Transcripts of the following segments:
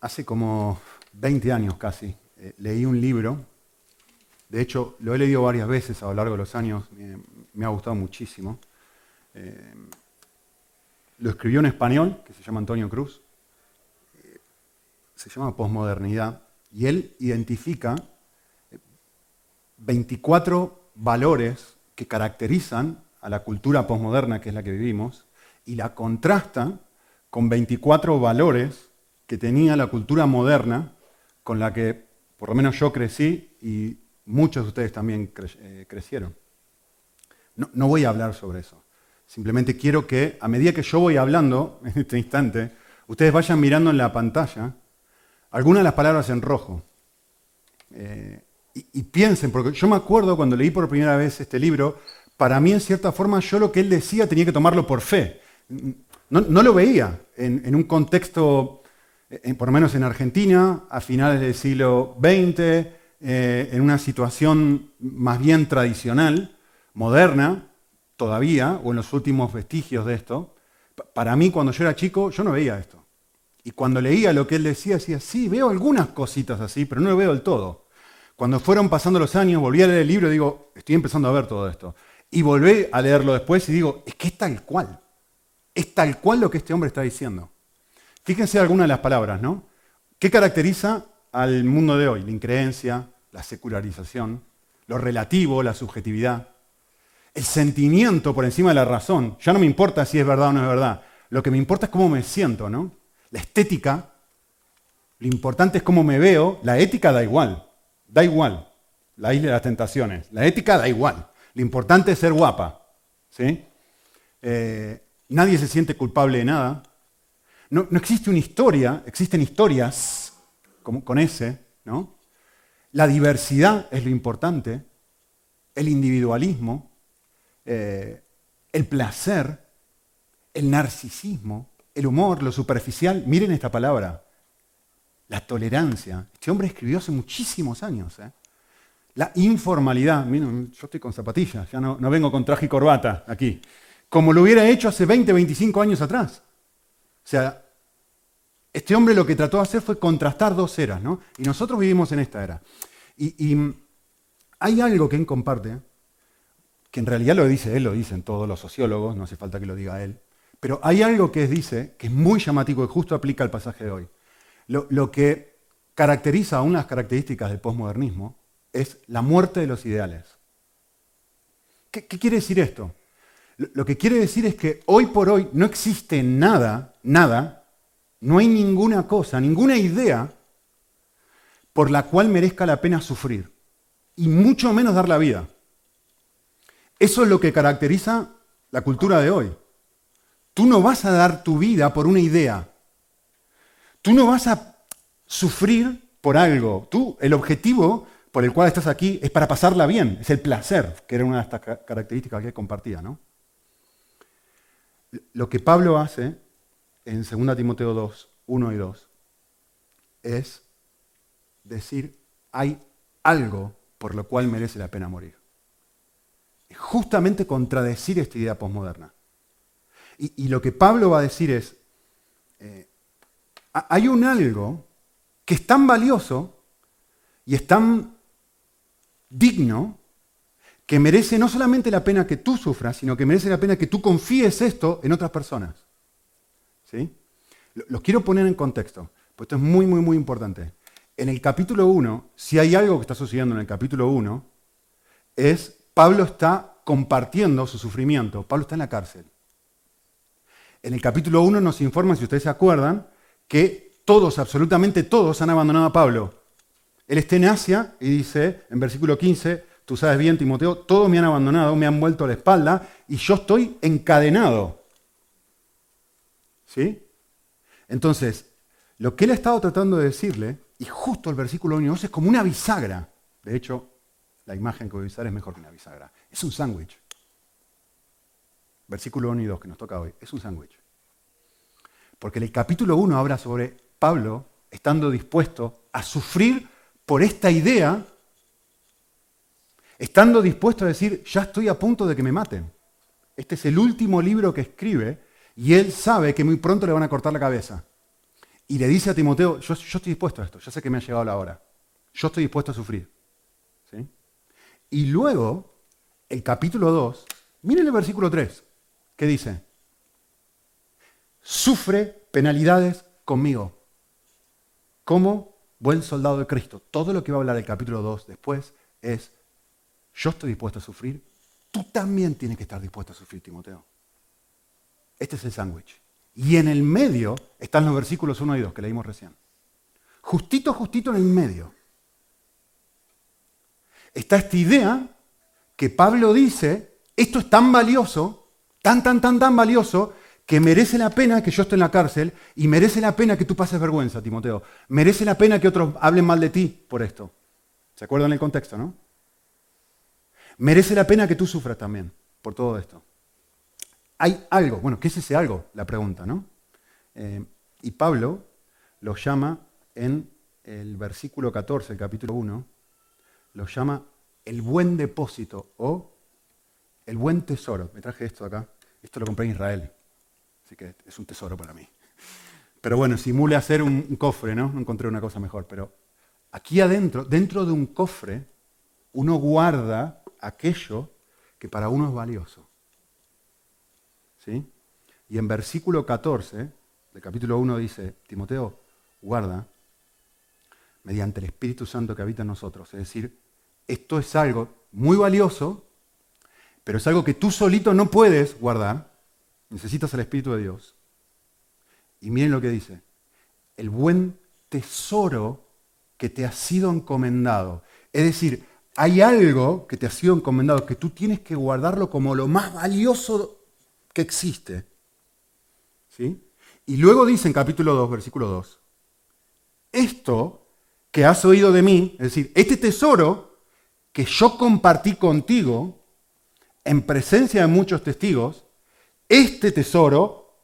hace como 20 años casi, leí un libro. De hecho, lo he leído varias veces a lo largo de los años. Me ha gustado muchísimo. Lo escribió en español, que se llama Antonio Cruz. Se llama Posmodernidad. Y él identifica 24 valores que caracterizan a la cultura posmoderna, que es la que vivimos, y la contrasta con 24 valores que tenía la cultura moderna, con la que por lo menos yo crecí y muchos de ustedes también crecieron. No voy a hablar sobre eso. Simplemente quiero que, a medida que yo voy hablando en este instante, ustedes vayan mirando en la pantalla algunas de las palabras en rojo. Y piensen, porque yo me acuerdo cuando leí por primera vez este libro, para mí en cierta forma yo lo que él decía tenía que tomarlo por fe. No lo veía en un contexto, por lo menos en Argentina, a finales del siglo XX, en una situación más bien tradicional, moderna todavía, o en los últimos vestigios de esto. Para mí, cuando yo era chico, yo no veía esto. Y cuando leía lo que él decía, decía, sí, veo algunas cositas así, pero no lo veo del todo. Cuando fueron pasando los años, volví a leer el libro y digo, estoy empezando a ver todo esto. Y volví a leerlo después y digo, es que es tal cual. Es tal cual lo que este hombre está diciendo. Fíjense algunas de las palabras, ¿no? ¿Qué caracteriza al mundo de hoy? La increencia, la secularización, lo relativo, la subjetividad, el sentimiento por encima de la razón. Ya no me importa si es verdad o no es verdad. Lo que me importa es cómo me siento, ¿no? La estética, lo importante es cómo me veo. La ética da igual, da igual. La isla de las tentaciones. La ética da igual. Lo importante es ser guapa, ¿sí? Nadie se siente culpable de nada. No existe una historia, existen historias con ese, ¿no? La diversidad es lo importante, el individualismo, el placer, el narcisismo, el humor, lo superficial. Miren esta palabra, la tolerancia. Este hombre escribió hace muchísimos años, ¿eh? La informalidad. Miren, yo estoy con zapatillas, ya no vengo con traje y corbata aquí. Como lo hubiera hecho hace 20, 25 años atrás. O sea, este hombre lo que trató de hacer fue contrastar dos eras, ¿no? Y nosotros vivimos en esta era. Y hay algo que él comparte, que en realidad lo dice él, lo dicen todos los sociólogos, no hace falta que lo diga él, pero hay algo que dice, que es muy llamativo y justo aplica al pasaje de hoy. Lo que caracteriza, una de las características del posmodernismo, es la muerte de los ideales. ¿Qué quiere decir esto? Lo que quiere decir es que hoy por hoy no existe nada, no hay ninguna cosa, ninguna idea por la cual merezca la pena sufrir, y mucho menos dar la vida. Eso es lo que caracteriza la cultura de hoy. Tú no vas a dar tu vida por una idea. Tú no vas a sufrir por algo. El objetivo por el cual estás aquí es para pasarla bien, es el placer, que era una de estas características que compartía, ¿no? Lo que Pablo hace en 2 Timoteo 2, 1 y 2 es decir, hay algo por lo cual merece la pena morir. Es justamente contradecir esta idea posmoderna. Y lo que Pablo va a decir es, hay un algo que es tan valioso y es tan digno que merece no solamente la pena que tú sufras, sino que merece la pena que tú confíes esto en otras personas. ¿Sí? Los quiero poner en contexto, porque esto es muy, muy, muy importante. En el capítulo 1, si hay algo que está sucediendo en el capítulo 1, es Pablo está compartiendo su sufrimiento. Pablo está en la cárcel. En el capítulo 1 nos informan, si ustedes se acuerdan, que todos, absolutamente todos, han abandonado a Pablo. Él está en Asia y dice, en versículo 15, tú sabes bien, Timoteo, todos me han abandonado, me han vuelto a la espalda y yo estoy encadenado. ¿Sí? Entonces, lo que él ha estado tratando de decirle, y justo el versículo 1 es como una bisagra. De hecho, la imagen que voy a usar es mejor que una bisagra. Es un sándwich. Versículo 1 y 2 que nos toca hoy. Es un sándwich. Porque el capítulo 1 habla sobre Pablo estando dispuesto a sufrir por esta idea, estando dispuesto a decir, ya estoy a punto de que me maten. Este es el último libro que escribe y él sabe que muy pronto le van a cortar la cabeza. y le dice a Timoteo, yo estoy dispuesto a esto, ya sé que me ha llegado la hora, yo estoy dispuesto a sufrir. ¿Sí? Y luego, el capítulo 2, miren el versículo 3, que dice, sufre penalidades conmigo, como buen soldado de Cristo. Todo lo que va a hablar el capítulo 2 después es, yo estoy dispuesto a sufrir, tú también tienes que estar dispuesto a sufrir, Timoteo. Este es el sándwich. Y en el medio están los versículos 1 y 2 que leímos recién. Justito, justito en el medio. Está esta idea que Pablo dice, esto es tan valioso, tan valioso, que merece la pena que yo esté en la cárcel y merece la pena que tú pases vergüenza, Timoteo. Merece la pena que otros hablen mal de ti por esto. ¿Se acuerdan el contexto, no? Merece la pena que tú sufras también por todo esto. Hay algo, bueno, ¿qué es ese algo? La pregunta, ¿no? Y Pablo lo llama en el versículo 14, el capítulo 1, lo llama el buen depósito o el buen tesoro. Me traje esto acá, esto lo compré en Israel. Así que es un tesoro para mí. Pero bueno, simula hacer un cofre, ¿no? No encontré una cosa mejor. Pero aquí adentro, dentro de un cofre, uno guarda aquello que para uno es valioso. ¿Sí? Y en versículo 14, del capítulo 1, dice, Timoteo, guarda, mediante el Espíritu Santo que habita en nosotros. Es decir, esto es algo muy valioso, pero es algo que tú solito no puedes guardar. Necesitas el Espíritu de Dios. Y miren lo que dice. El buen tesoro que te ha sido encomendado. Es decir, hay algo que te ha sido encomendado que tú tienes que guardarlo como lo más valioso que existe. ¿Sí? Y luego dice en capítulo 2, versículo 2. Esto que has oído de mí, es decir, este tesoro que yo compartí contigo en presencia de muchos testigos, este tesoro,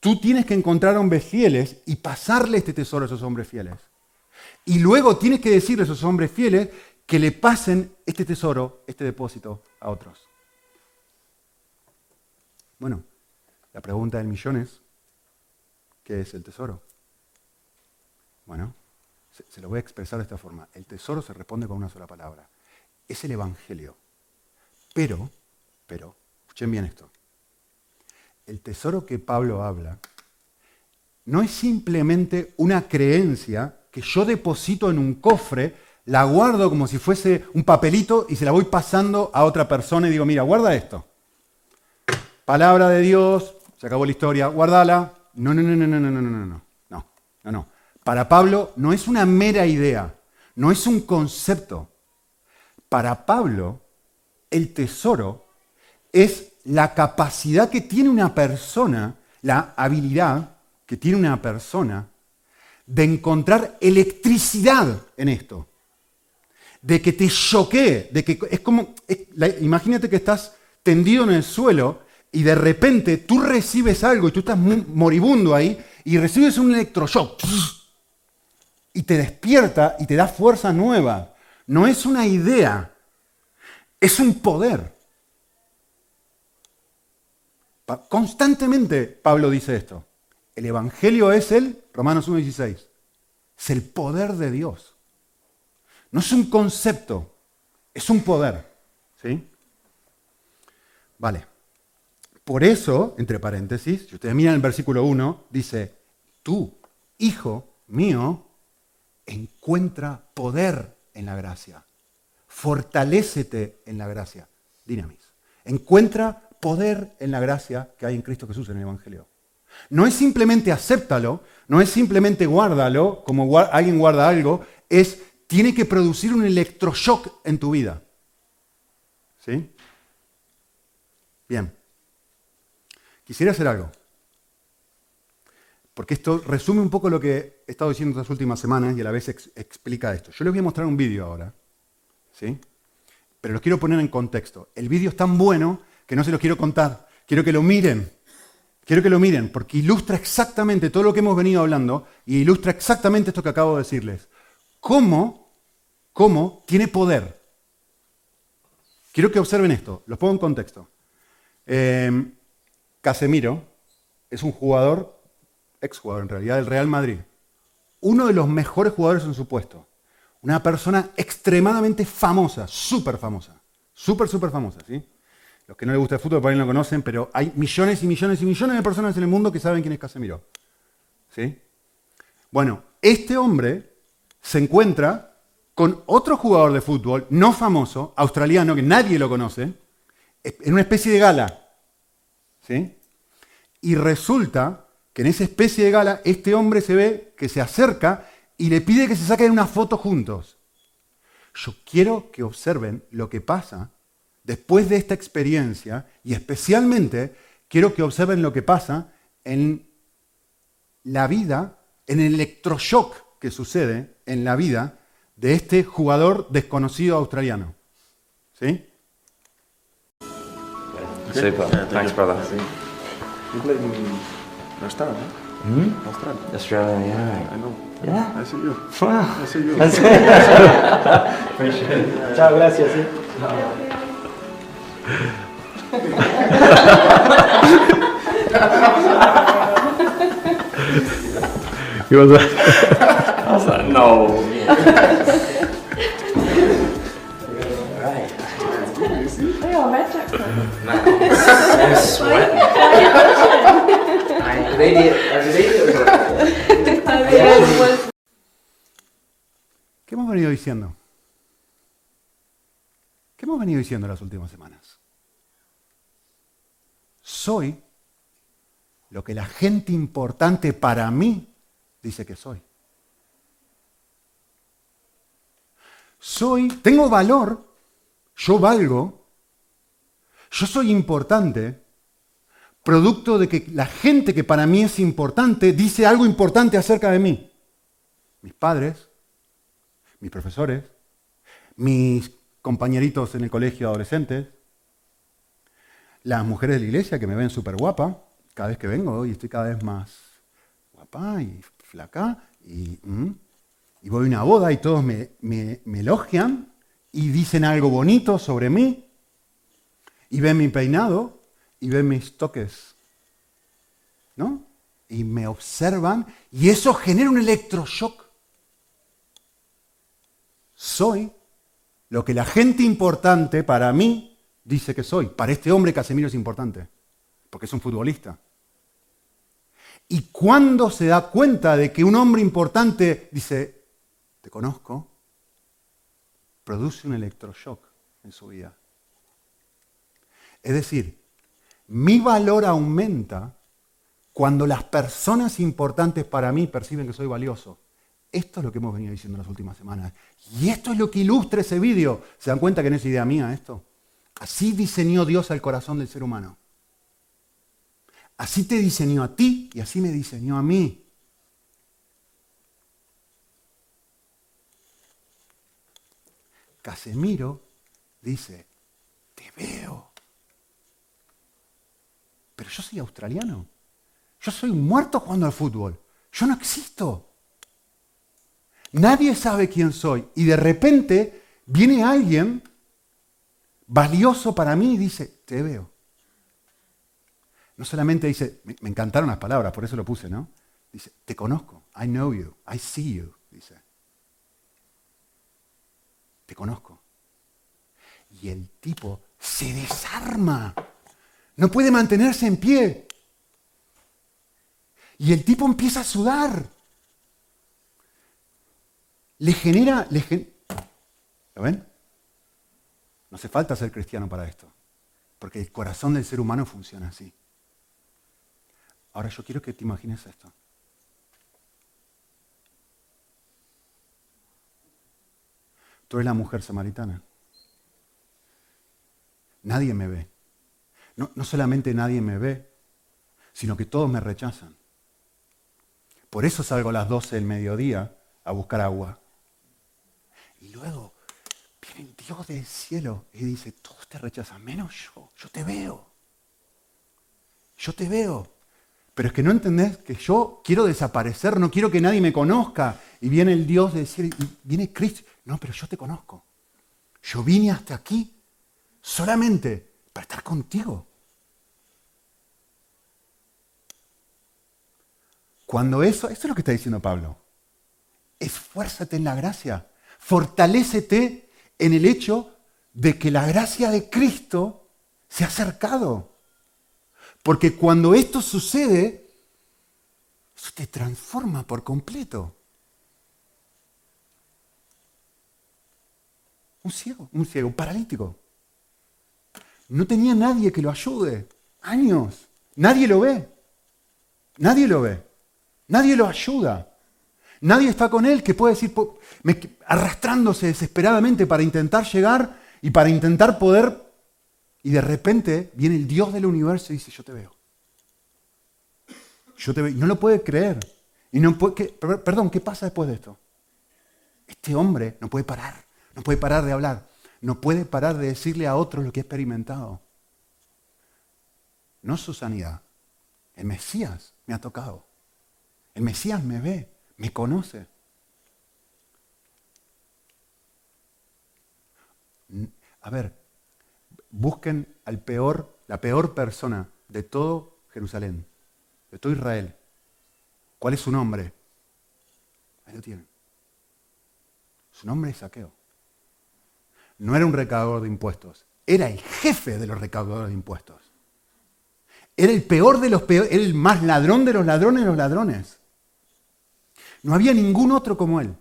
tú tienes que encontrar hombres fieles y pasarle este tesoro a esos hombres fieles. Y luego tienes que decirle a esos hombres fieles que le pasen este tesoro, este depósito, a otros. Bueno, la pregunta del millón es, ¿qué es el tesoro? Bueno, se lo voy a expresar de esta forma. El tesoro se responde con una sola palabra. Es el Evangelio. Pero, escuchen bien esto. El tesoro que Pablo habla no es simplemente una creencia que yo deposito en un cofre, la guardo como si fuese un papelito y se la voy pasando a otra persona y digo, mira, guarda esto. Palabra de Dios, se acabó la historia, guardala. No. Para Pablo no es una mera idea, no es un concepto. Para Pablo, el tesoro es la capacidad que tiene una persona, la habilidad que tiene una persona de encontrar electricidad en esto, de que te choquee, de que es como, imagínate que estás tendido en el suelo y de repente tú recibes algo y tú estás moribundo ahí y recibes un electroshock y te despierta y te da fuerza nueva. No es una idea, es un poder. Constantemente Pablo dice esto. El Evangelio es el, Romanos 1:16, es el poder de Dios. No es un concepto, es un poder. ¿Sí? Vale. Por eso, entre paréntesis, si ustedes miran el versículo 1, dice, tú, hijo mío, encuentra poder en la gracia. Fortalécete en la gracia. Dynamis. Encuentra poder en la gracia que hay en Cristo Jesús en el Evangelio. No es simplemente acéptalo, no es simplemente guárdalo, como alguien guarda algo, es, tiene que producir un electroshock en tu vida. ¿Sí? Bien. Quisiera hacer algo. Porque esto resume un poco lo que he estado diciendo estas últimas semanas y a la vez explica esto. Yo les voy a mostrar un vídeo ahora. ¿Sí? Pero los quiero poner en contexto. El vídeo es tan bueno que no se los quiero contar, quiero que lo miren, porque ilustra exactamente todo lo que hemos venido hablando y ilustra exactamente esto que acabo de decirles. ¿Cómo tiene poder? Quiero que observen esto, los pongo en contexto. Casemiro es un jugador, exjugador en realidad, del Real Madrid, uno de los mejores jugadores en su puesto. Una persona extremadamente famosa, súper famosa. Súper, súper famosa, ¿sí? Los que no les gusta el fútbol por ahí no lo conocen, pero hay millones y millones y millones de personas en el mundo que saben quién es Casemiro. ¿Sí? Bueno, este hombre se encuentra con otro jugador de fútbol no famoso, australiano, que nadie lo conoce, en una especie de gala. ¿Sí? Y resulta que en esa especie de gala este hombre se ve que se acerca y le pide que se saquen una foto juntos. Yo quiero que observen lo que pasa después de esta experiencia y especialmente quiero que observen lo que pasa en la vida, en el electroshock que sucede en la vida de este jugador desconocido australiano. ¿Sí? Super. Thanks, brother. You played in Australia, right? Hmm? Australia. Australia, yeah. I know. Yeah? I see you. Wow. I see you. Appreciate it. Chao, gracias. ¿Eh? He was like, I was like, no. I'm sweating. ¿Qué hemos venido diciendo? ¿Qué hemos venido diciendo las últimas semanas? Soy lo que la gente importante para mí dice que soy. Soy, tengo valor, yo valgo, yo soy importante, producto de que la gente que para mí es importante dice algo importante acerca de mí. Mis padres, mis profesores, mis compañeritos en el colegio adolescentes, las mujeres de la iglesia que me ven súper guapa, cada vez que vengo y estoy cada vez más guapa y flaca, y voy a una boda y todos me elogian y dicen algo bonito sobre mí, y ven mi peinado, y ven mis toques, ¿no? Y me observan, y eso genera un electroshock. Soy lo que la gente importante para mí dice que soy. Para este hombre Casemiro es importante, porque es un futbolista. Y cuando se da cuenta de que un hombre importante dice, te conozco, produce un electroshock en su vida. Es decir, mi valor aumenta cuando las personas importantes para mí perciben que soy valioso. Esto es lo que hemos venido diciendo las últimas semanas. Y esto es lo que ilustra ese vídeo. ¿Se dan cuenta que no es idea mía esto? Así diseñó Dios al corazón del ser humano. Así te diseñó a ti y así me diseñó a mí. Casemiro dice, te veo. Pero yo soy australiano. Yo soy un muerto jugando al fútbol. Yo no existo. Nadie sabe quién soy. Y de repente viene alguien valioso para mí y dice, te veo. No solamente dice, me encantaron las palabras, por eso lo puse, ¿no? Dice, te conozco. I know you. I see you. Dice, te conozco. Y el tipo se desarma. No puede mantenerse en pie. Y el tipo empieza a sudar. ¿Lo ven? No hace falta ser cristiano para esto. Porque el corazón del ser humano funciona así. Ahora yo quiero que te imagines esto. Tú eres la mujer samaritana. Nadie me ve. No solamente nadie me ve, sino que todos me rechazan. Por eso salgo a las 12 del mediodía a buscar agua. Y luego viene Dios del cielo y dice, todos te rechazan, menos yo. Yo te veo. Yo te veo. Pero es que no entendés que yo quiero desaparecer, no quiero que nadie me conozca. Y viene el Dios del cielo y viene Cristo. No, pero yo te conozco. Yo vine hasta aquí solamente para estar contigo. Cuando eso es lo que está diciendo Pablo. esfuérzate en la gracia, fortalécete en el hecho de que la gracia de Cristo se ha acercado. Porque cuando esto sucede, eso te transforma por completo. Un ciego paralítico. No tenía nadie que lo ayude. Años. Nadie lo ve. Nadie lo ayuda. Nadie está con él que puede decir, arrastrándose desesperadamente para intentar llegar y para intentar poder. Y de repente viene el Dios del universo y dice, yo te veo. Yo te veo. Y no lo puede creer. Y no puede, ¿qué pasa después de esto? Este hombre no puede parar. No puede parar de hablar. No puede parar de decirle a otros lo que ha experimentado. No su sanidad. El Mesías me ha tocado. El Mesías me ve, me conoce. A ver, busquen al la peor persona de todo Jerusalén, de todo Israel. ¿Cuál es su nombre? Ahí lo tienen. Su nombre es Zaqueo. No era un recaudador de impuestos, era el jefe de los recaudadores de impuestos. Era el peor de los peores, era el más ladrón de los ladrones de los ladrones. No había ningún otro como él.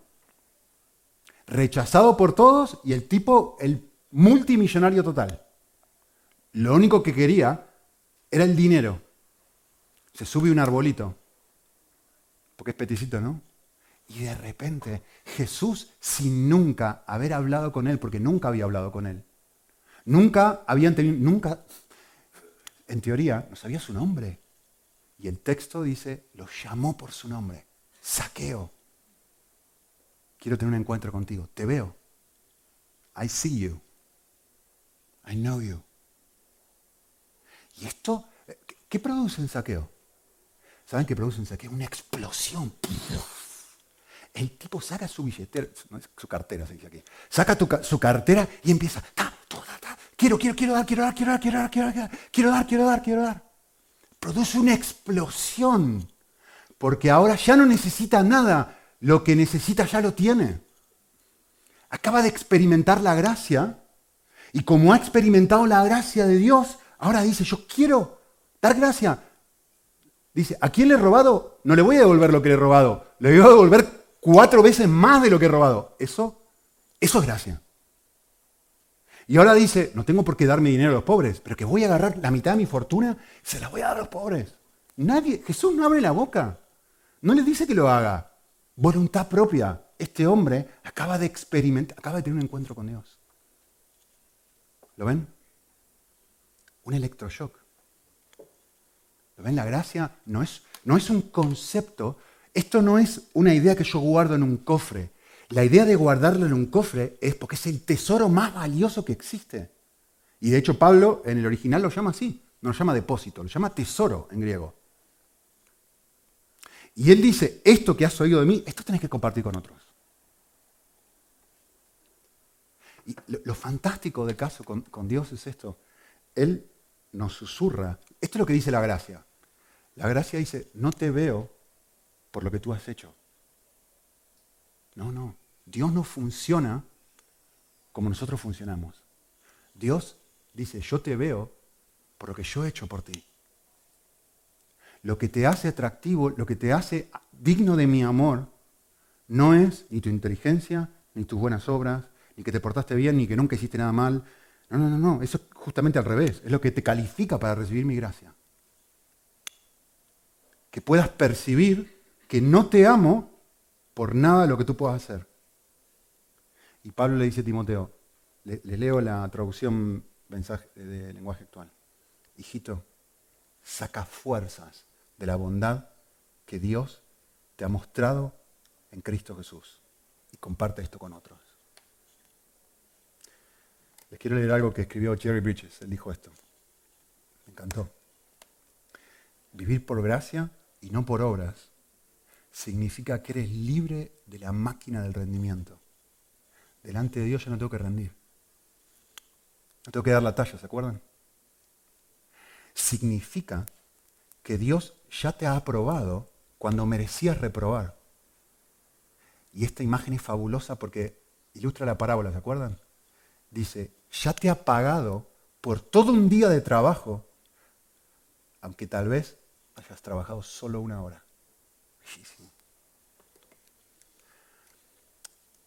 Rechazado por todos y el tipo, el multimillonario total. Lo único que quería era el dinero. Se sube un arbolito, porque es peticito, ¿no? Y de repente Jesús, sin nunca haber hablado con él, porque nunca había hablado con él, en teoría, no sabía su nombre. Y el texto dice, lo llamó por su nombre. Zaqueo. Quiero tener un encuentro contigo. Te veo. I see you. I know you. ¿Y esto? ¿Qué produce el Zaqueo? ¿Saben qué produce un Zaqueo? Una explosión. El tipo saca su billetera, no es su cartera, se dice aquí. Saca su cartera y empieza. Quiero dar. Produce una explosión. Porque ahora ya no necesita nada. Lo que necesita ya lo tiene. Acaba de experimentar la gracia. Y como ha experimentado la gracia de Dios, ahora dice, yo quiero dar gracia. Dice, ¿a quién le he robado? No le voy a devolver lo que le he robado. Le voy a devolver 4 veces más de lo que he robado. Eso es gracia. Y ahora dice, no tengo por qué darme dinero a los pobres, pero que voy a agarrar la mitad de mi fortuna, se la voy a dar a los pobres. Jesús no abre la boca. No le dice que lo haga. Voluntad propia. Este hombre acaba de tener un encuentro con Dios. ¿Lo ven? Un electroshock. ¿Lo ven? La gracia no es un concepto. Esto no es una idea que yo guardo en un cofre. La idea de guardarlo en un cofre es porque es el tesoro más valioso que existe. Y de hecho Pablo en el original lo llama así, no lo llama depósito, lo llama tesoro en griego. Y él dice, esto que has oído de mí, esto tenés que compartir con otros. Y lo fantástico del caso con Dios es esto. Él nos susurra, esto es lo que dice la gracia. La gracia dice, no te veo por lo que tú has hecho. No, Dios no funciona como nosotros funcionamos. Dios dice, yo te veo por lo que yo he hecho por ti. Lo que te hace atractivo, lo que te hace digno de mi amor, no es ni tu inteligencia, ni tus buenas obras, ni que te portaste bien, ni que nunca hiciste nada mal. No, eso es justamente al revés. Es lo que te califica para recibir mi gracia. Que puedas percibir que no te amo por nada lo que tú puedas hacer. Y Pablo le dice a Timoteo, le leo la traducción de lenguaje actual. Hijito, saca fuerzas de la bondad que Dios te ha mostrado en Cristo Jesús y comparte esto con otros. Les quiero leer algo que escribió Jerry Bridges. Él dijo esto. Me encantó. Vivir por gracia y no por obras significa que eres libre de la máquina del rendimiento. Delante de Dios ya no tengo que rendir. No tengo que dar la talla, ¿se acuerdan? Significa que Dios ya te ha aprobado cuando merecías reprobar. Y esta imagen es fabulosa porque ilustra la parábola, ¿se acuerdan? Dice, ya te ha pagado por todo un día de trabajo, aunque tal vez hayas trabajado solo una hora. Bellísimo.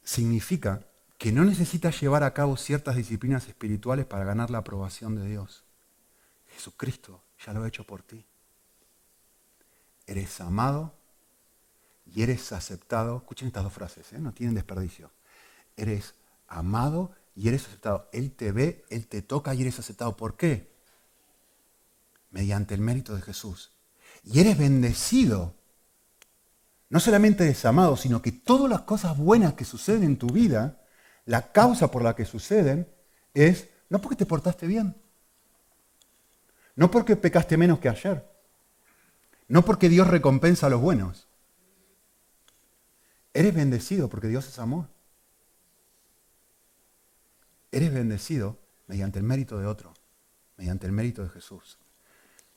Significa que no necesitas llevar a cabo ciertas disciplinas espirituales para ganar la aprobación de Dios. Jesucristo ya lo ha hecho por ti. Eres amado y eres aceptado. Escuchen estas dos frases, no tienen desperdicio. Eres amado y eres aceptado. Él te ve, Él te toca y eres aceptado. ¿Por qué? Mediante el mérito de Jesús. Y eres bendecido. No solamente eres amado, sino que todas las cosas buenas que suceden en tu vida, la causa por la que suceden es no porque te portaste bien, no porque pecaste menos que ayer, no porque Dios recompensa a los buenos. Eres bendecido porque Dios es amor. Eres bendecido mediante el mérito de otro, mediante el mérito de Jesús.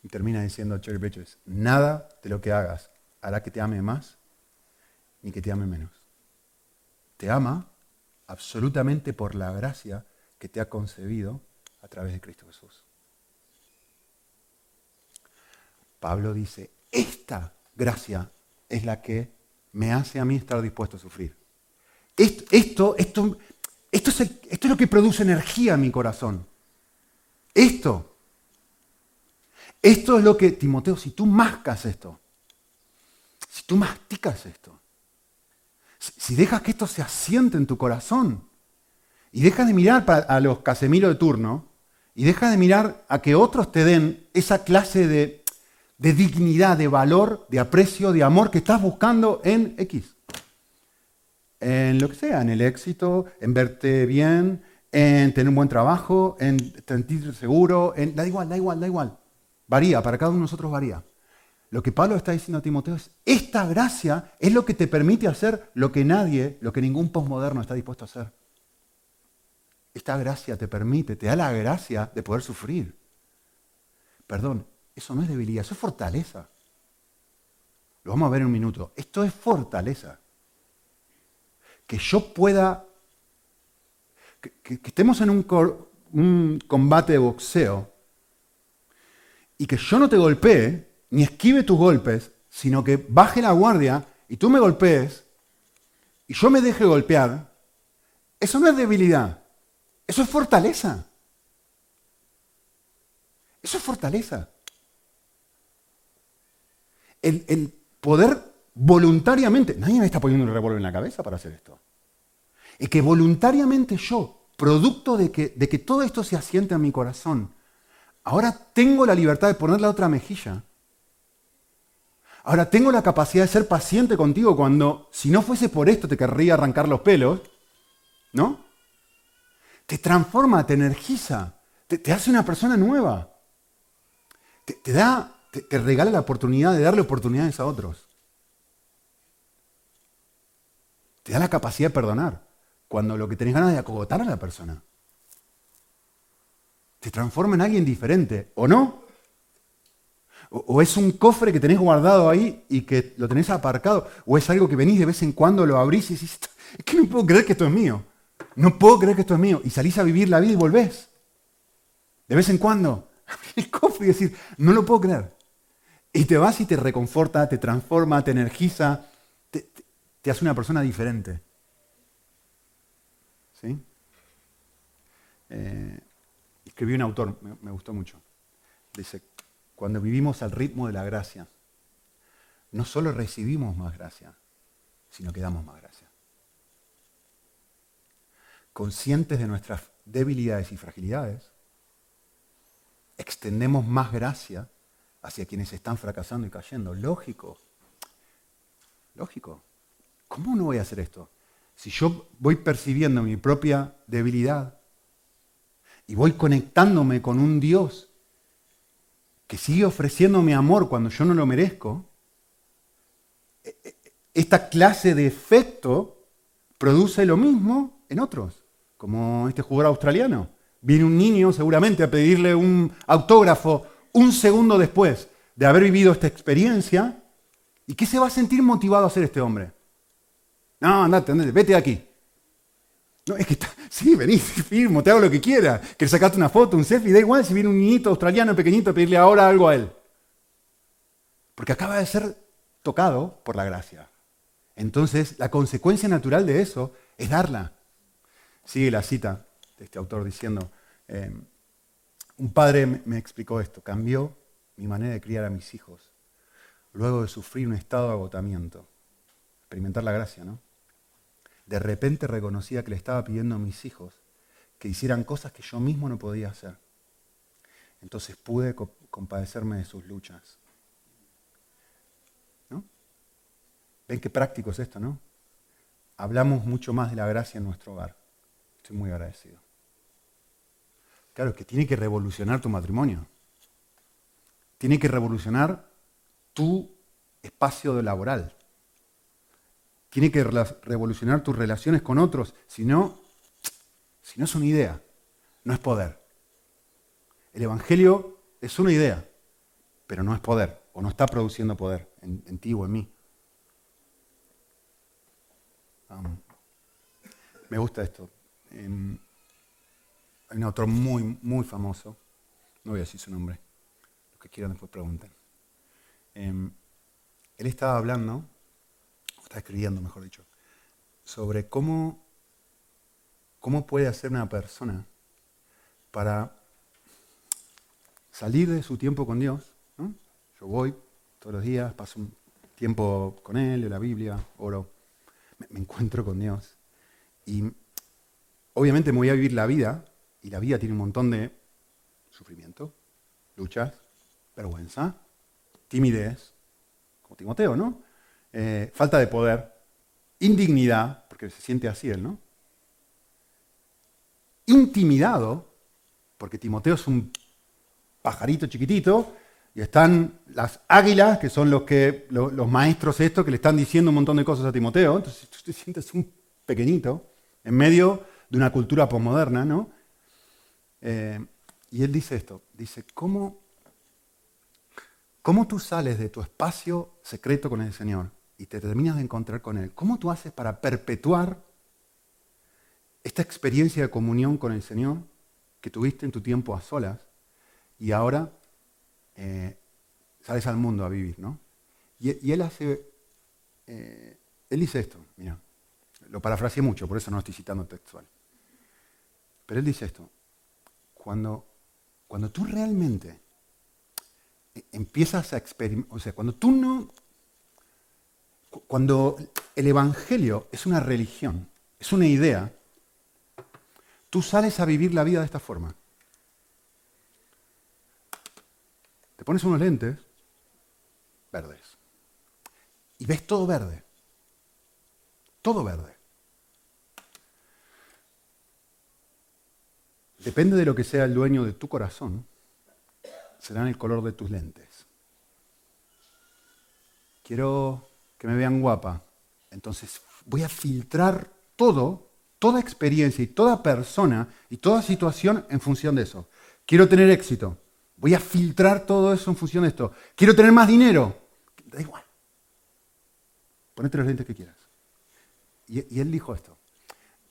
Y termina diciendo Jerry Bridges, nada de lo que hagas hará que te ame más ni que te ame menos. Te ama absolutamente por la gracia que te ha concebido a través de Cristo Jesús. Pablo dice, esta gracia es la que me hace a mí estar dispuesto a sufrir. Esto es lo que produce energía en mi corazón. Esto es lo que, Timoteo, si tú mascas esto, si tú masticas esto, si dejas que esto se asiente en tu corazón y dejas de mirar a los Casemiro de turno y dejas de mirar a que otros te den esa clase de dignidad, de valor, de aprecio, de amor que estás buscando en X. En lo que sea, en el éxito, en verte bien, en tener un buen trabajo, en sentirte seguro, da igual. Varía, para cada uno de nosotros varía. Lo que Pablo está diciendo a Timoteo es, esta gracia es lo que te permite hacer lo que ningún posmoderno está dispuesto a hacer. Esta gracia te da la gracia de poder sufrir. Perdón, eso no es debilidad, eso es fortaleza. Lo vamos a ver en un minuto. Esto es fortaleza. Que yo pueda, que estemos en un combate de boxeo y que yo no te golpee, ni esquive tus golpes, sino que baje la guardia y tú me golpees y yo me deje golpear, eso no es debilidad, eso es fortaleza. Eso es fortaleza. El poder voluntariamente, nadie me está poniendo un revólver en la cabeza para hacer esto, y que voluntariamente yo, producto de que todo esto se asiente en mi corazón, ahora tengo la libertad de poner la otra mejilla. Ahora tengo la capacidad de ser paciente contigo cuando, si no fuese por esto, te querría arrancar los pelos, ¿no? Te transforma, te energiza, te hace una persona nueva. Te regala la oportunidad de darle oportunidades a otros. Te da la capacidad de perdonar cuando lo que tenés ganas de acogotar a la persona. Te transforma en alguien diferente, ¿o no? O es un cofre que tenés guardado ahí y que lo tenés aparcado. O es algo que venís de vez en cuando, lo abrís y decís, es que no puedo creer que esto es mío. No puedo creer que esto es mío. Y salís a vivir la vida y volvés. De vez en cuando, abrís el cofre y decís, no lo puedo creer. Y te vas y te reconforta, te transforma, te energiza, te hace una persona diferente. ¿Sí? Escribí un autor, me gustó mucho. Dice, cuando vivimos al ritmo de la gracia, no solo recibimos más gracia, sino que damos más gracia. Conscientes de nuestras debilidades y fragilidades, extendemos más gracia hacia quienes están fracasando y cayendo. Lógico. ¿Cómo no voy a hacer esto? Si yo voy percibiendo mi propia debilidad y voy conectándome con un Dios que sigue ofreciéndome amor cuando yo no lo merezco, esta clase de efecto produce lo mismo en otros. Como este jugador australiano. Viene un niño seguramente a pedirle un autógrafo un segundo después de haber vivido esta experiencia. ¿Y qué se va a sentir motivado a hacer este hombre? No, andate, andate, vete de aquí. No, es que está, sí, venís, firmo, te hago lo que quieras. Querés sacarte una foto, un selfie, da igual si viene un niñito australiano pequeñito a pedirle ahora algo a él. Porque acaba de ser tocado por la gracia. Entonces, la consecuencia natural de eso es darla. Sigue la cita de este autor diciendo, un padre me explicó esto, cambió mi manera de criar a mis hijos, luego de sufrir un estado de agotamiento, experimentar la gracia, ¿no? De repente reconocía que le estaba pidiendo a mis hijos que hicieran cosas que yo mismo no podía hacer. Entonces pude compadecerme de sus luchas. ¿No? ¿Ven qué práctico es esto, no? Hablamos mucho más de la gracia en nuestro hogar. Estoy muy agradecido. Claro, que tiene que revolucionar tu matrimonio. Tiene que revolucionar tu espacio laboral. Tiene que revolucionar tus relaciones con otros. Si no es una idea, no es poder. El Evangelio es una idea, pero no es poder, o no está produciendo poder en ti o en mí. Me gusta esto. Hay un autor muy, muy famoso. No voy a decir su nombre. Los que quieran después pregunten. Él estaba hablando... está escribiendo, mejor dicho, sobre cómo puede hacer una persona para salir de su tiempo con Dios, ¿no? Yo voy todos los días, paso un tiempo con Él, leo la Biblia, oro, me encuentro con Dios. Y obviamente me voy a vivir la vida, y la vida tiene un montón de sufrimiento, luchas, vergüenza, timidez, como Timoteo, ¿no? Falta de poder, indignidad, porque se siente así él, ¿no? Intimidado, porque Timoteo es un pajarito chiquitito, y están las águilas, que son los maestros estos, que le están diciendo un montón de cosas a Timoteo. Entonces tú te sientes un pequeñito, en medio de una cultura posmoderna, ¿no? Y él dice esto, dice, ¿cómo tú sales de tu espacio secreto con el Señor y te terminas de encontrar con Él? ¿Cómo tú haces para perpetuar esta experiencia de comunión con el Señor que tuviste en tu tiempo a solas y ahora sales al mundo a vivir, ¿no? Y Él hace... él dice esto, mira, lo parafraseé mucho, por eso no estoy citando textual. Pero Él dice esto, cuando tú realmente... empiezas a experimentar, o sea, cuando el Evangelio es una religión, es una idea, tú sales a vivir la vida de esta forma. Te pones unos lentes verdes y ves todo verde. Todo verde. Depende de lo que sea el dueño de tu corazón, serán el color de tus lentes. Quiero que me vean guapa. Entonces voy a filtrar toda experiencia y toda persona y toda situación en función de eso. Quiero tener éxito. Voy a filtrar todo eso en función de esto. Quiero tener más dinero. Da igual. Ponete los lentes que quieras. Y él dijo esto.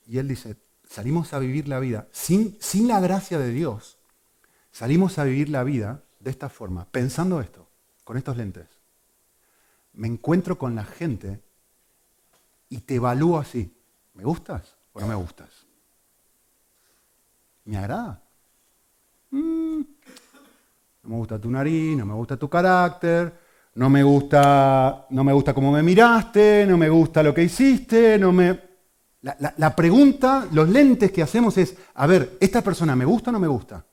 Y él dice, salimos a vivir la vida sin la gracia de Dios. Salimos a vivir la vida de esta forma, pensando esto, con estos lentes. Me encuentro con la gente y te evalúo así. ¿Me gustas o no me gustas? ¿Me agrada? No me gusta tu nariz, no me gusta tu carácter, no me gusta cómo me miraste, no me gusta lo que hiciste, La pregunta, los lentes que hacemos es, a ver, ¿esta persona me gusta o no me gusta?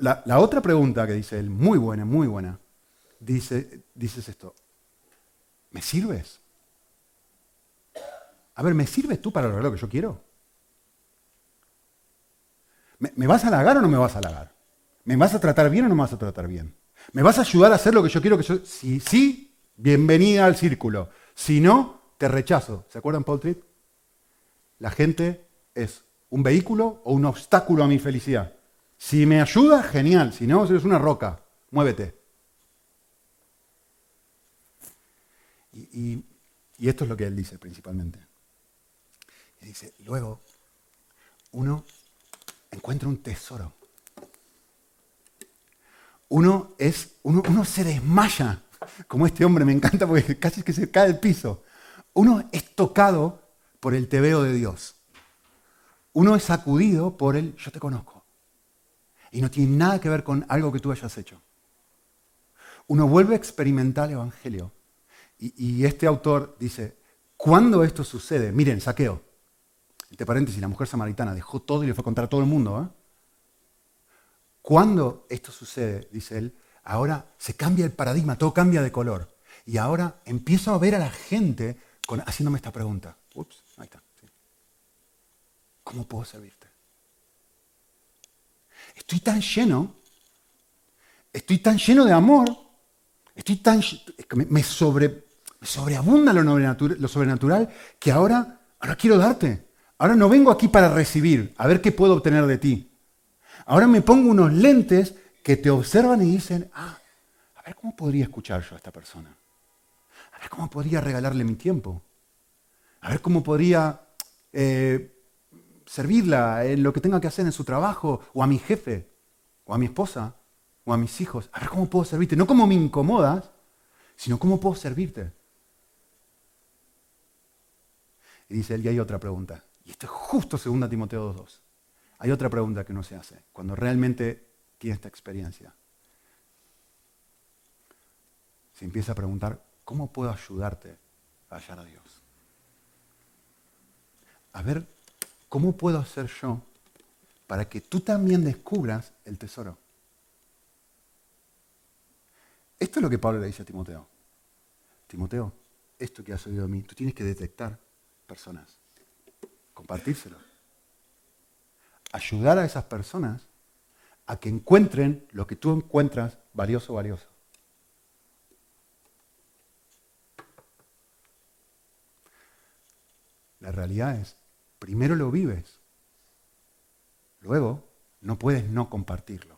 La otra pregunta que dice él, muy buena, dices esto, ¿me sirves? A ver, ¿me sirves tú para lograr lo que yo quiero? ¿Me vas a halagar o no me vas a halagar? ¿Me vas a tratar bien o no me vas a tratar bien? ¿Me vas a ayudar a hacer lo que yo quiero que yo...? Si sí, bienvenida al círculo. Si no, te rechazo. ¿Se acuerdan Paul Tripp? La gente es un vehículo o un obstáculo a mi felicidad. Si me ayuda, genial. Si no, eres una roca. Muévete. Y Y esto es lo que él dice principalmente. Y dice, luego uno encuentra un tesoro. Uno se desmaya, como este hombre, me encanta porque casi que se cae al piso. Uno es tocado por el tebeo de Dios. Uno es sacudido por el yo te conozco. Y no tiene nada que ver con algo que tú hayas hecho. Uno vuelve a experimentar el Evangelio. Y este autor dice, ¿cuándo esto sucede? Miren, Zaqueo. Entre paréntesis, la mujer samaritana dejó todo y le fue a contar a todo el mundo. ¿Cuándo esto sucede? Dice él. Ahora se cambia el paradigma, todo cambia de color. Y ahora empiezo a ver a la gente haciéndome esta pregunta. Ups, ahí está. Sí. ¿Cómo puedo servirte? Estoy tan lleno de amor, me sobreabunda lo sobrenatural que ahora quiero darte. Ahora no vengo aquí para recibir, a ver qué puedo obtener de ti. Ahora me pongo unos lentes que te observan y dicen, a ver cómo podría escuchar yo a esta persona. A ver cómo podría regalarle mi tiempo. A ver cómo podría servirla en lo que tenga que hacer en su trabajo, o a mi jefe, o a mi esposa, o a mis hijos. A ver cómo puedo servirte. No como me incomodas, sino cómo puedo servirte. Y dice él, y hay otra pregunta. Y esto es justo 2 Timoteo 2:2. Hay otra pregunta que uno se hace cuando realmente tiene esta experiencia. Se empieza a preguntar, ¿cómo puedo ayudarte a hallar a Dios? A ver, ¿cómo puedo hacer yo para que tú también descubras el tesoro? Esto es lo que Pablo le dice a Timoteo. Timoteo, esto que has oído de mí, tú tienes que detectar personas, compartírselo, ayudar a esas personas a que encuentren lo que tú encuentras valioso o valioso. La realidad es, primero lo vives, luego no puedes no compartirlo.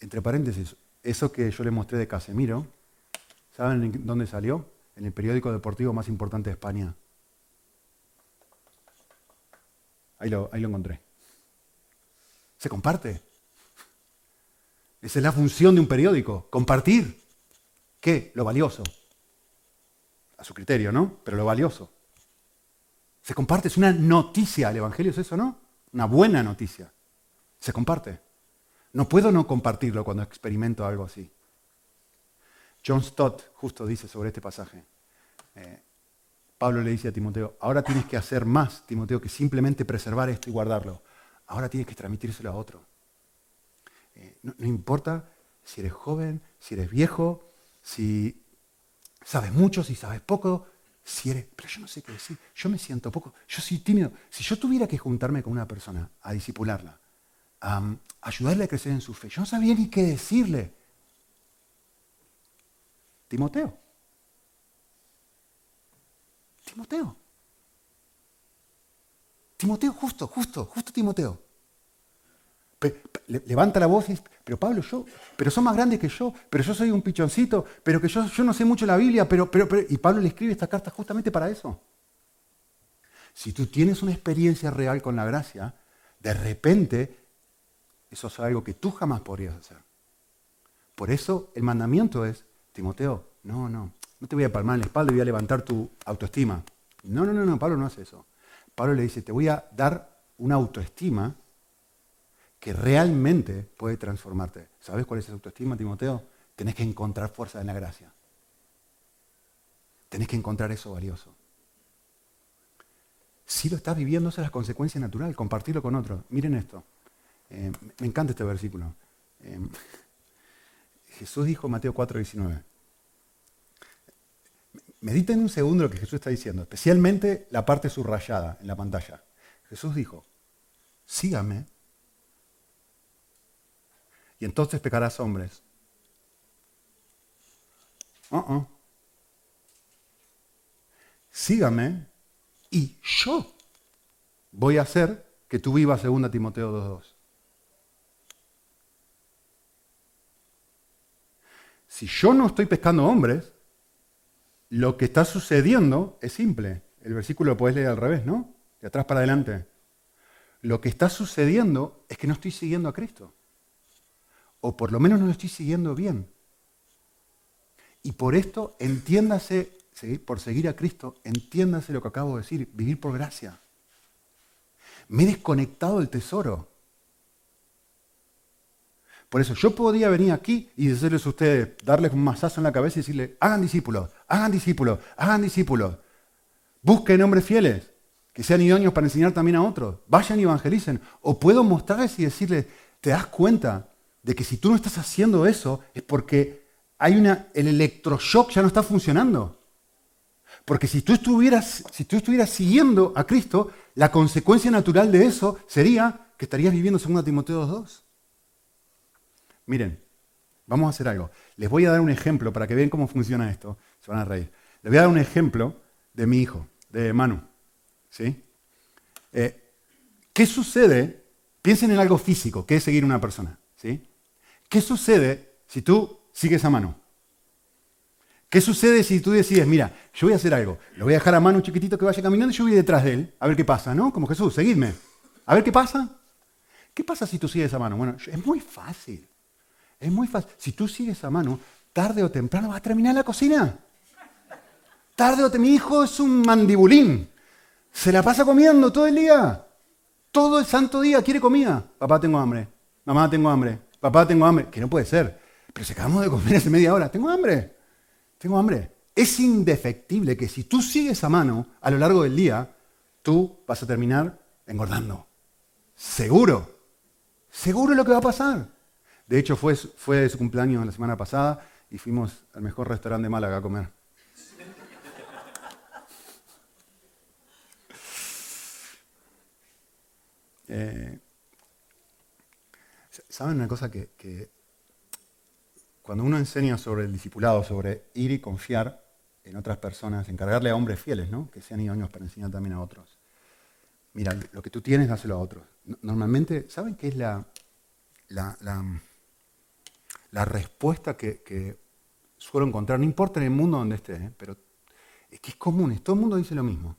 Entre paréntesis, eso que yo le mostré de Casemiro, ¿saben dónde salió? En el periódico deportivo más importante de España. Ahí lo encontré. Se comparte. Esa es la función de un periódico. Compartir. ¿Qué? Lo valioso. A su criterio, ¿no? Pero lo valioso. Se comparte. Es una noticia. ¿El Evangelio es eso, no? Una buena noticia. Se comparte. No puedo no compartirlo cuando experimento algo así. John Stott justo dice sobre este pasaje. Pablo le dice a Timoteo, ahora tienes que hacer más, Timoteo, que simplemente preservar esto y guardarlo. Ahora tienes que transmitírselo a otro. No importa si eres joven, si eres viejo, si sabes mucho, si sabes poco, pero yo no sé qué decir, yo me siento poco, yo soy tímido. Si yo tuviera que juntarme con una persona a discipularla, a ayudarle a crecer en su fe, yo no sabía ni qué decirle. Timoteo, justo Timoteo. Levanta la voz y dice, pero Pablo, pero son más grandes que yo, pero yo soy un pichoncito, pero que yo no sé mucho la Biblia, pero... Y Pablo le escribe esta carta justamente para eso. Si tú tienes una experiencia real con la gracia, de repente eso es algo que tú jamás podrías hacer. Por eso el mandamiento es, Timoteo, no te voy a palmar en la espalda y voy a levantar tu autoestima. No, Pablo no hace eso. Pablo le dice, te voy a dar una autoestima que realmente puede transformarte. ¿Sabes cuál es esa autoestima, Timoteo? Tenés que encontrar fuerza en la gracia. Tenés que encontrar eso valioso. Si lo estás viviendo, esa es la consecuencia natural, compartirlo con otro. Miren esto. Me encanta este versículo. Jesús dijo, Mateo 4:19. Mediten un segundo lo que Jesús está diciendo, especialmente la parte subrayada en la pantalla. Jesús dijo, sígame, y entonces pecarás hombres. Sígame, y yo voy a hacer que tú vivas 2 Timoteo 2:2. Si yo no estoy pescando hombres, lo que está sucediendo es simple. El versículo lo podés leer al revés, ¿no? De atrás para adelante. Lo que está sucediendo es que no estoy siguiendo a Cristo. O por lo menos no lo estoy siguiendo bien. Y por esto, entiéndase, por seguir a Cristo, entiéndase lo que acabo de decir, vivir por gracia. Me he desconectado del tesoro. Por eso yo podía venir aquí y decirles a ustedes, darles un mazazo en la cabeza y decirles, hagan discípulos, hagan discípulos, hagan discípulos. Busquen hombres fieles, que sean idóneos para enseñar también a otros. Vayan y evangelicen. O puedo mostrarles y decirles, te das cuenta de que si tú no estás haciendo eso es porque el electroshock ya no está funcionando. Porque si tú estuvieras siguiendo a Cristo, la consecuencia natural de eso sería que estarías viviendo 2 Timoteo 2:2. Miren, vamos a hacer algo. Les voy a dar un ejemplo para que vean cómo funciona esto. Se van a reír. Les voy a dar un ejemplo de mi hijo, de Manu. ¿Sí? ¿Qué sucede? Piensen en algo físico, que es seguir una persona. ¿Sí? ¿Qué sucede si tú sigues a Manu? ¿Qué sucede si tú decides, mira, yo voy a hacer algo, lo voy a dejar a Manu chiquitito que vaya caminando y yo voy detrás de él, a ver qué pasa, ¿no? Como Jesús, seguidme. A ver qué pasa. ¿Qué pasa si tú sigues a Manu? Bueno, es muy fácil. Es muy fácil. Si tú sigues a Manu, tarde o temprano vas a terminar en la cocina. Tarde o temprano. Mi hijo es un mandibulín. Se la pasa comiendo todo el día. Todo el santo día quiere comida. Papá, tengo hambre. Mamá, tengo hambre. Papá, tengo hambre. Que no puede ser. Pero si acabamos de comer hace media hora. Tengo hambre. Tengo hambre. Es indefectible que si tú sigues a Manu a lo largo del día, tú vas a terminar engordando. Seguro. Seguro lo que va a pasar. De hecho, fue su cumpleaños la semana pasada y fuimos al mejor restaurante de Málaga a comer. ¿Saben una cosa que cuando uno enseña sobre el discipulado, sobre ir y confiar en otras personas, encargarle a hombres fieles, ¿no? Que sean idóneos para enseñar también a otros? Mira, lo que tú tienes, dáselo a otros. Normalmente, ¿saben qué es la respuesta que suelo encontrar? No importa en el mundo donde estés, ¿eh? Pero es que es común, todo el mundo dice lo mismo.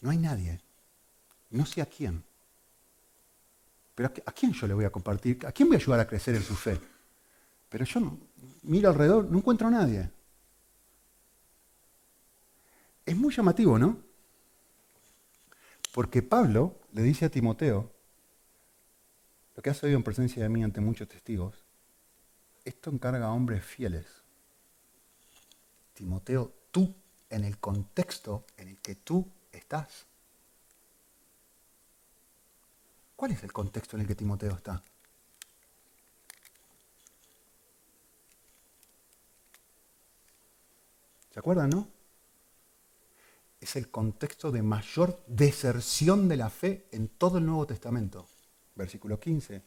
No hay nadie, no sé a quién. Pero ¿a quién yo le voy a compartir? ¿A quién voy a ayudar a crecer en su fe? Pero yo miro alrededor, no encuentro a nadie. Es muy llamativo, ¿no? Porque Pablo le dice a Timoteo, lo que has oído en presencia de mí ante muchos testigos, esto encarga a hombres fieles. Timoteo, tú, en el contexto en el que tú estás. ¿Cuál es el contexto en el que Timoteo está? ¿Se acuerdan, no? Es el contexto de mayor deserción de la fe en todo el Nuevo Testamento. Versículo 15,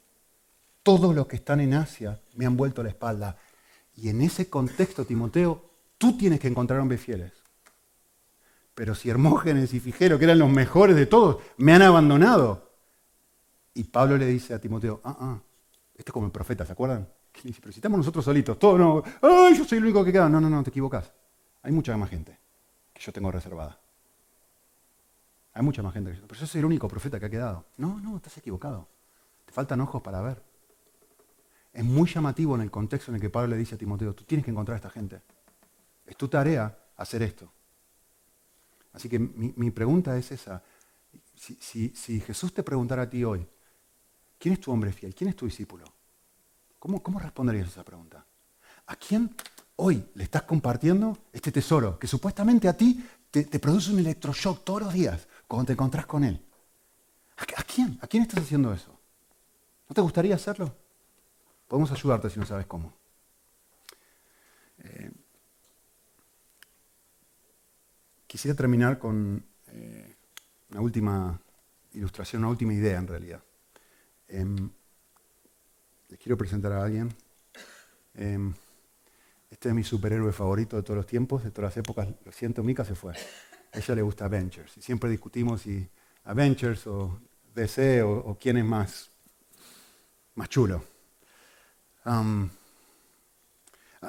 todos los que están en Asia me han vuelto la espalda. Y en ese contexto, Timoteo, tú tienes que encontrar hombres fieles. Pero si Hermógenes y Fijero, que eran los mejores de todos, me han abandonado. Y Pablo le dice a Timoteo, esto es como el profeta, ¿se acuerdan? Que le dice, pero si estamos nosotros solitos, todos no, yo soy el único que queda. No, te equivocás. Hay mucha más gente que yo tengo reservada. Hay mucha más gente que yo, pero yo soy el único profeta que ha quedado. No, estás equivocado. Te faltan ojos para ver. Es muy llamativo en el contexto en el que Pablo le dice a Timoteo, tú tienes que encontrar a esta gente. Es tu tarea hacer esto. Así que mi pregunta es esa. Si Jesús te preguntara a ti hoy, ¿quién es tu hombre fiel? ¿Quién es tu discípulo? ¿Cómo responderías a esa pregunta? ¿A quién hoy le estás compartiendo este tesoro que supuestamente a ti te produce un electroshock todos los días cuando te encontrás con él? ¿A quién estás haciendo eso? ¿No te gustaría hacerlo? Podemos ayudarte si no sabes cómo. Quisiera terminar con una última ilustración, una última idea en realidad. Les quiero presentar a alguien. Este es mi superhéroe favorito de todos los tiempos, de todas las épocas. Lo siento, Mika se fue. A ella le gusta Avengers. Y siempre discutimos si Avengers o DC o quién es más chulo.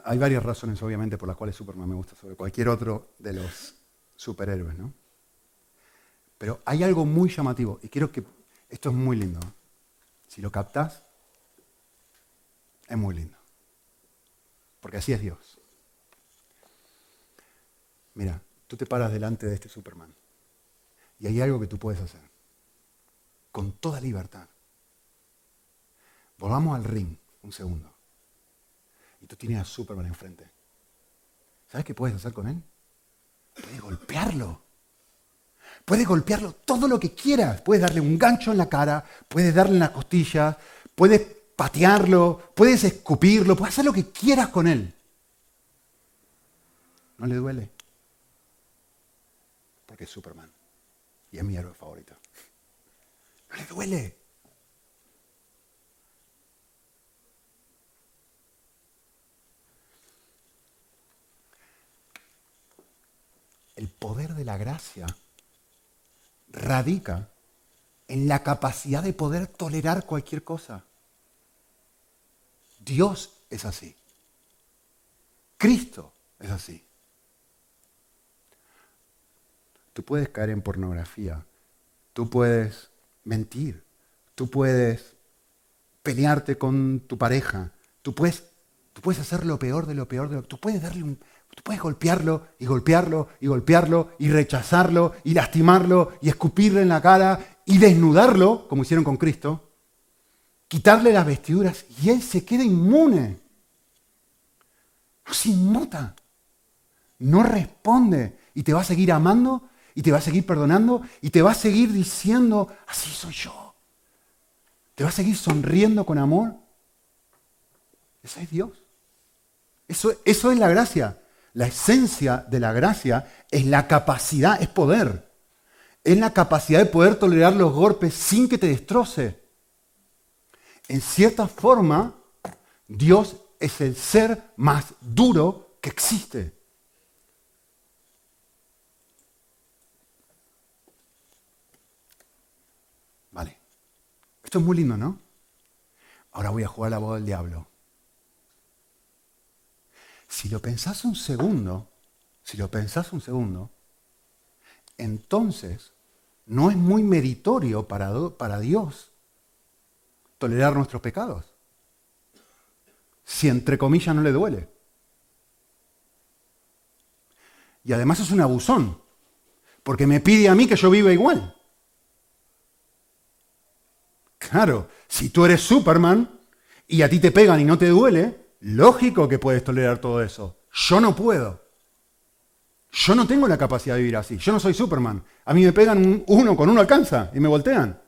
Hay varias razones, obviamente, por las cuales Superman me gusta sobre cualquier otro de los superhéroes, ¿no? Pero hay algo muy llamativo, y quiero que... Esto es muy lindo. Si lo captás, es muy lindo. Porque así es Dios. Mira, tú te paras delante de este Superman. Y hay algo que tú puedes hacer. Con toda libertad. Volvamos al ring un segundo. Y tú tienes a Superman enfrente. ¿Sabes qué puedes hacer con él? Puedes golpearlo. Puedes golpearlo todo lo que quieras. Puedes darle un gancho en la cara, puedes darle en las costillas, puedes patearlo, puedes escupirlo, puedes hacer lo que quieras con él. No le duele. Porque es Superman. Y es mi héroe favorito. No le duele. El poder de la gracia radica en la capacidad de poder tolerar cualquier cosa. Dios es así. Cristo es así. Tú puedes caer en pornografía, tú puedes mentir, tú puedes pelearte con tu pareja, tú puedes hacer lo peor de lo peor de lo peor, tú puedes golpearlo y golpearlo y golpearlo y rechazarlo y lastimarlo y escupirle en la cara y desnudarlo, como hicieron con Cristo, quitarle las vestiduras y él se queda inmune. No se inmuta, no responde y te va a seguir amando y te va a seguir perdonando y te va a seguir diciendo, así soy yo. Te va a seguir sonriendo con amor. Ese es Dios. Eso es la gracia. La esencia de la gracia es la capacidad, es poder. Es la capacidad de poder tolerar los golpes sin que te destroce. En cierta forma, Dios es el ser más duro que existe. Vale. Esto es muy lindo, ¿no? Ahora voy a jugar la voz del diablo. Si lo pensás un segundo, entonces no es muy meritorio para Dios tolerar nuestros pecados. Si entre comillas no le duele. Y además es un abusón, porque me pide a mí que yo viva igual. Claro, si tú eres Superman y a ti te pegan y no te duele, lógico que puedes tolerar todo eso. Yo no puedo. Yo no tengo la capacidad de vivir así. Yo no soy Superman. A mí me pegan uno, con uno alcanza y me voltean.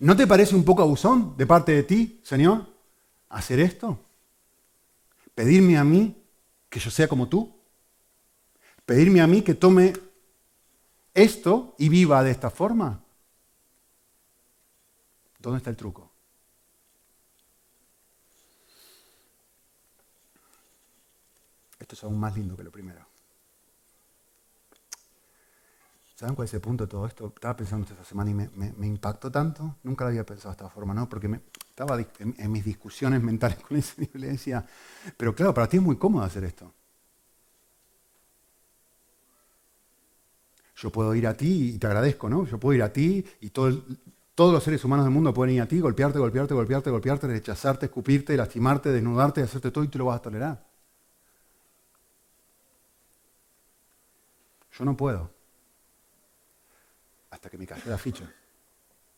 ¿No te parece un poco abusón de parte de ti, Señor, hacer esto? ¿Pedirme a mí que yo sea como tú? ¿Pedirme a mí que tome esto y viva de esta forma? ¿Dónde está el truco? Esto es aún más lindo que lo primero. ¿Saben cuál es el punto de todo esto? Estaba pensando esta semana y me impactó tanto. Nunca lo había pensado de esta forma, ¿no? Porque estaba en mis discusiones mentales con el Señor y le decía, pero claro, para ti es muy cómodo hacer esto. Yo puedo ir a ti y te agradezco, ¿no? Yo puedo ir a ti y todos los seres humanos del mundo pueden ir a ti, golpearte, golpearte, golpearte, golpearte, rechazarte, escupirte, lastimarte, desnudarte, hacerte todo y tú lo vas a tolerar. Yo no puedo. Hasta que me cayó la ficha.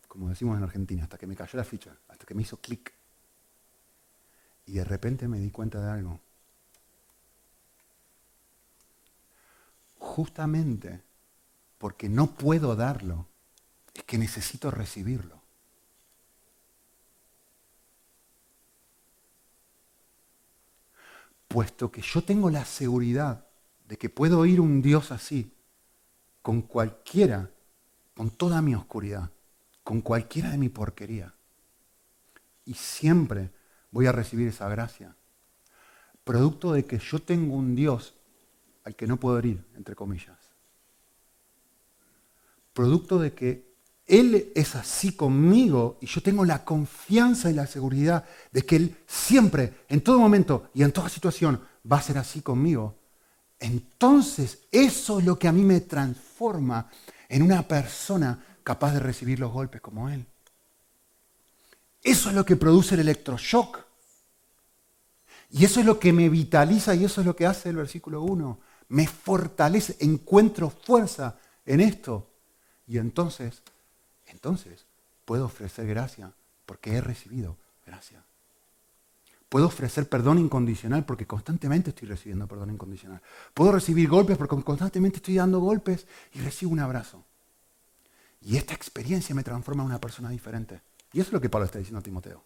Como decimos en Argentina, hasta que me cayó la ficha. Hasta que me hizo clic. Y de repente me di cuenta de algo. Justamente porque no puedo darlo, es que necesito recibirlo. Puesto que yo tengo la seguridad de que puedo ir un Dios así, con cualquiera, con toda mi oscuridad, con cualquiera de mi porquería. Y siempre voy a recibir esa gracia. Producto de que yo tengo un Dios al que no puedo herir, entre comillas. Producto de que Él es así conmigo y yo tengo la confianza y la seguridad de que Él siempre, en todo momento y en toda situación, va a ser así conmigo. Entonces, eso es lo que a mí me transforma en una persona capaz de recibir los golpes como Él. Eso es lo que produce el electroshock. Y eso es lo que me vitaliza y eso es lo que hace el versículo 1. Me fortalece, encuentro fuerza en esto. Y entonces puedo ofrecer gracia porque he recibido gracia. Puedo ofrecer perdón incondicional porque constantemente estoy recibiendo perdón incondicional. Puedo recibir golpes porque constantemente estoy dando golpes y recibo un abrazo. Y esta experiencia me transforma en una persona diferente. Y eso es lo que Pablo está diciendo a Timoteo.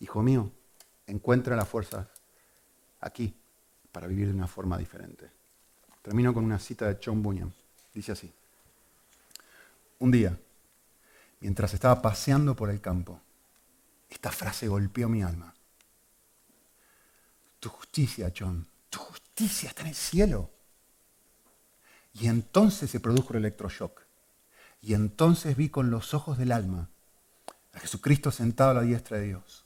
Hijo mío, encuentra las fuerzas aquí para vivir de una forma diferente. Termino con una cita de John Bunyan. Dice así. Un día, mientras estaba paseando por el campo, esta frase golpeó mi alma. Tu justicia, John, tu justicia está en el cielo. Y entonces se produjo el electroshock. Y entonces vi con los ojos del alma a Jesucristo sentado a la diestra de Dios.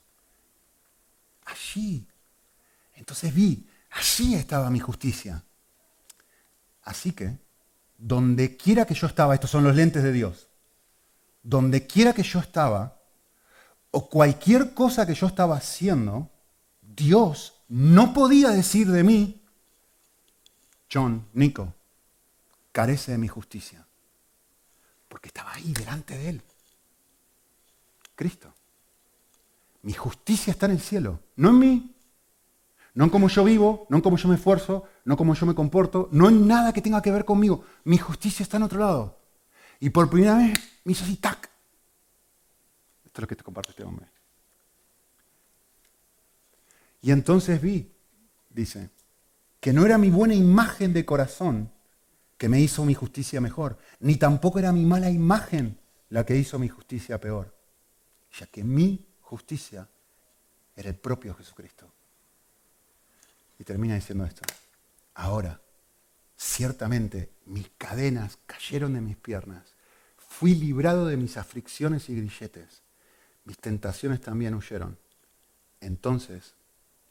Allí, entonces vi, allí estaba mi justicia. Así que, donde quiera que yo estaba, estos son los lentes de Dios, donde quiera que yo estaba, o cualquier cosa que yo estaba haciendo, Dios no podía decir de mí, John, Nico, carece de mi justicia, porque estaba ahí delante de Él, Cristo. Mi justicia está en el cielo, no en mí, no en cómo yo vivo, no en cómo yo me esfuerzo, no en cómo yo me comporto, no en nada que tenga que ver conmigo. Mi justicia está en otro lado. Y por primera vez me hizo así, ¡tac! Esto es lo que te comparte este hombre. Y entonces vi, dice, que no era mi buena imagen de corazón que me hizo mi justicia mejor, ni tampoco era mi mala imagen la que hizo mi justicia peor, ya que mi justicia era el propio Jesucristo. Y termina diciendo esto. Ahora, ciertamente, mis cadenas cayeron de mis piernas. Fui librado de mis aflicciones y grilletes. Mis tentaciones también huyeron. Entonces,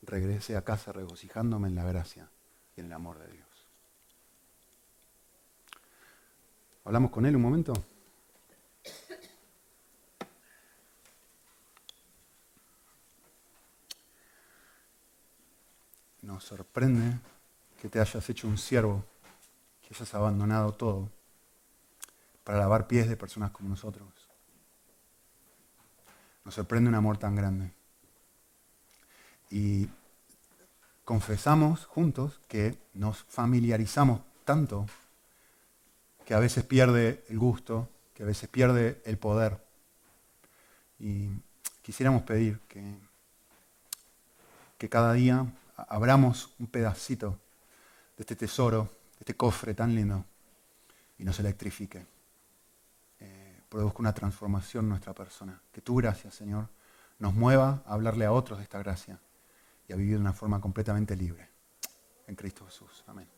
regresé a casa regocijándome en la gracia y en el amor de Dios. ¿Hablamos con él un momento? Nos sorprende que te hayas hecho un siervo, que hayas abandonado todo para lavar pies de personas como nosotros. Nos sorprende un amor tan grande. Y confesamos juntos que nos familiarizamos tanto que a veces pierde el gusto, que a veces pierde el poder. Y quisiéramos pedir que cada día abramos un pedacito de este tesoro, de este cofre tan lindo, y nos electrifique. Produzca una transformación en nuestra persona. Que tu gracia, Señor, nos mueva a hablarle a otros de esta gracia y a vivir de una forma completamente libre. En Cristo Jesús. Amén.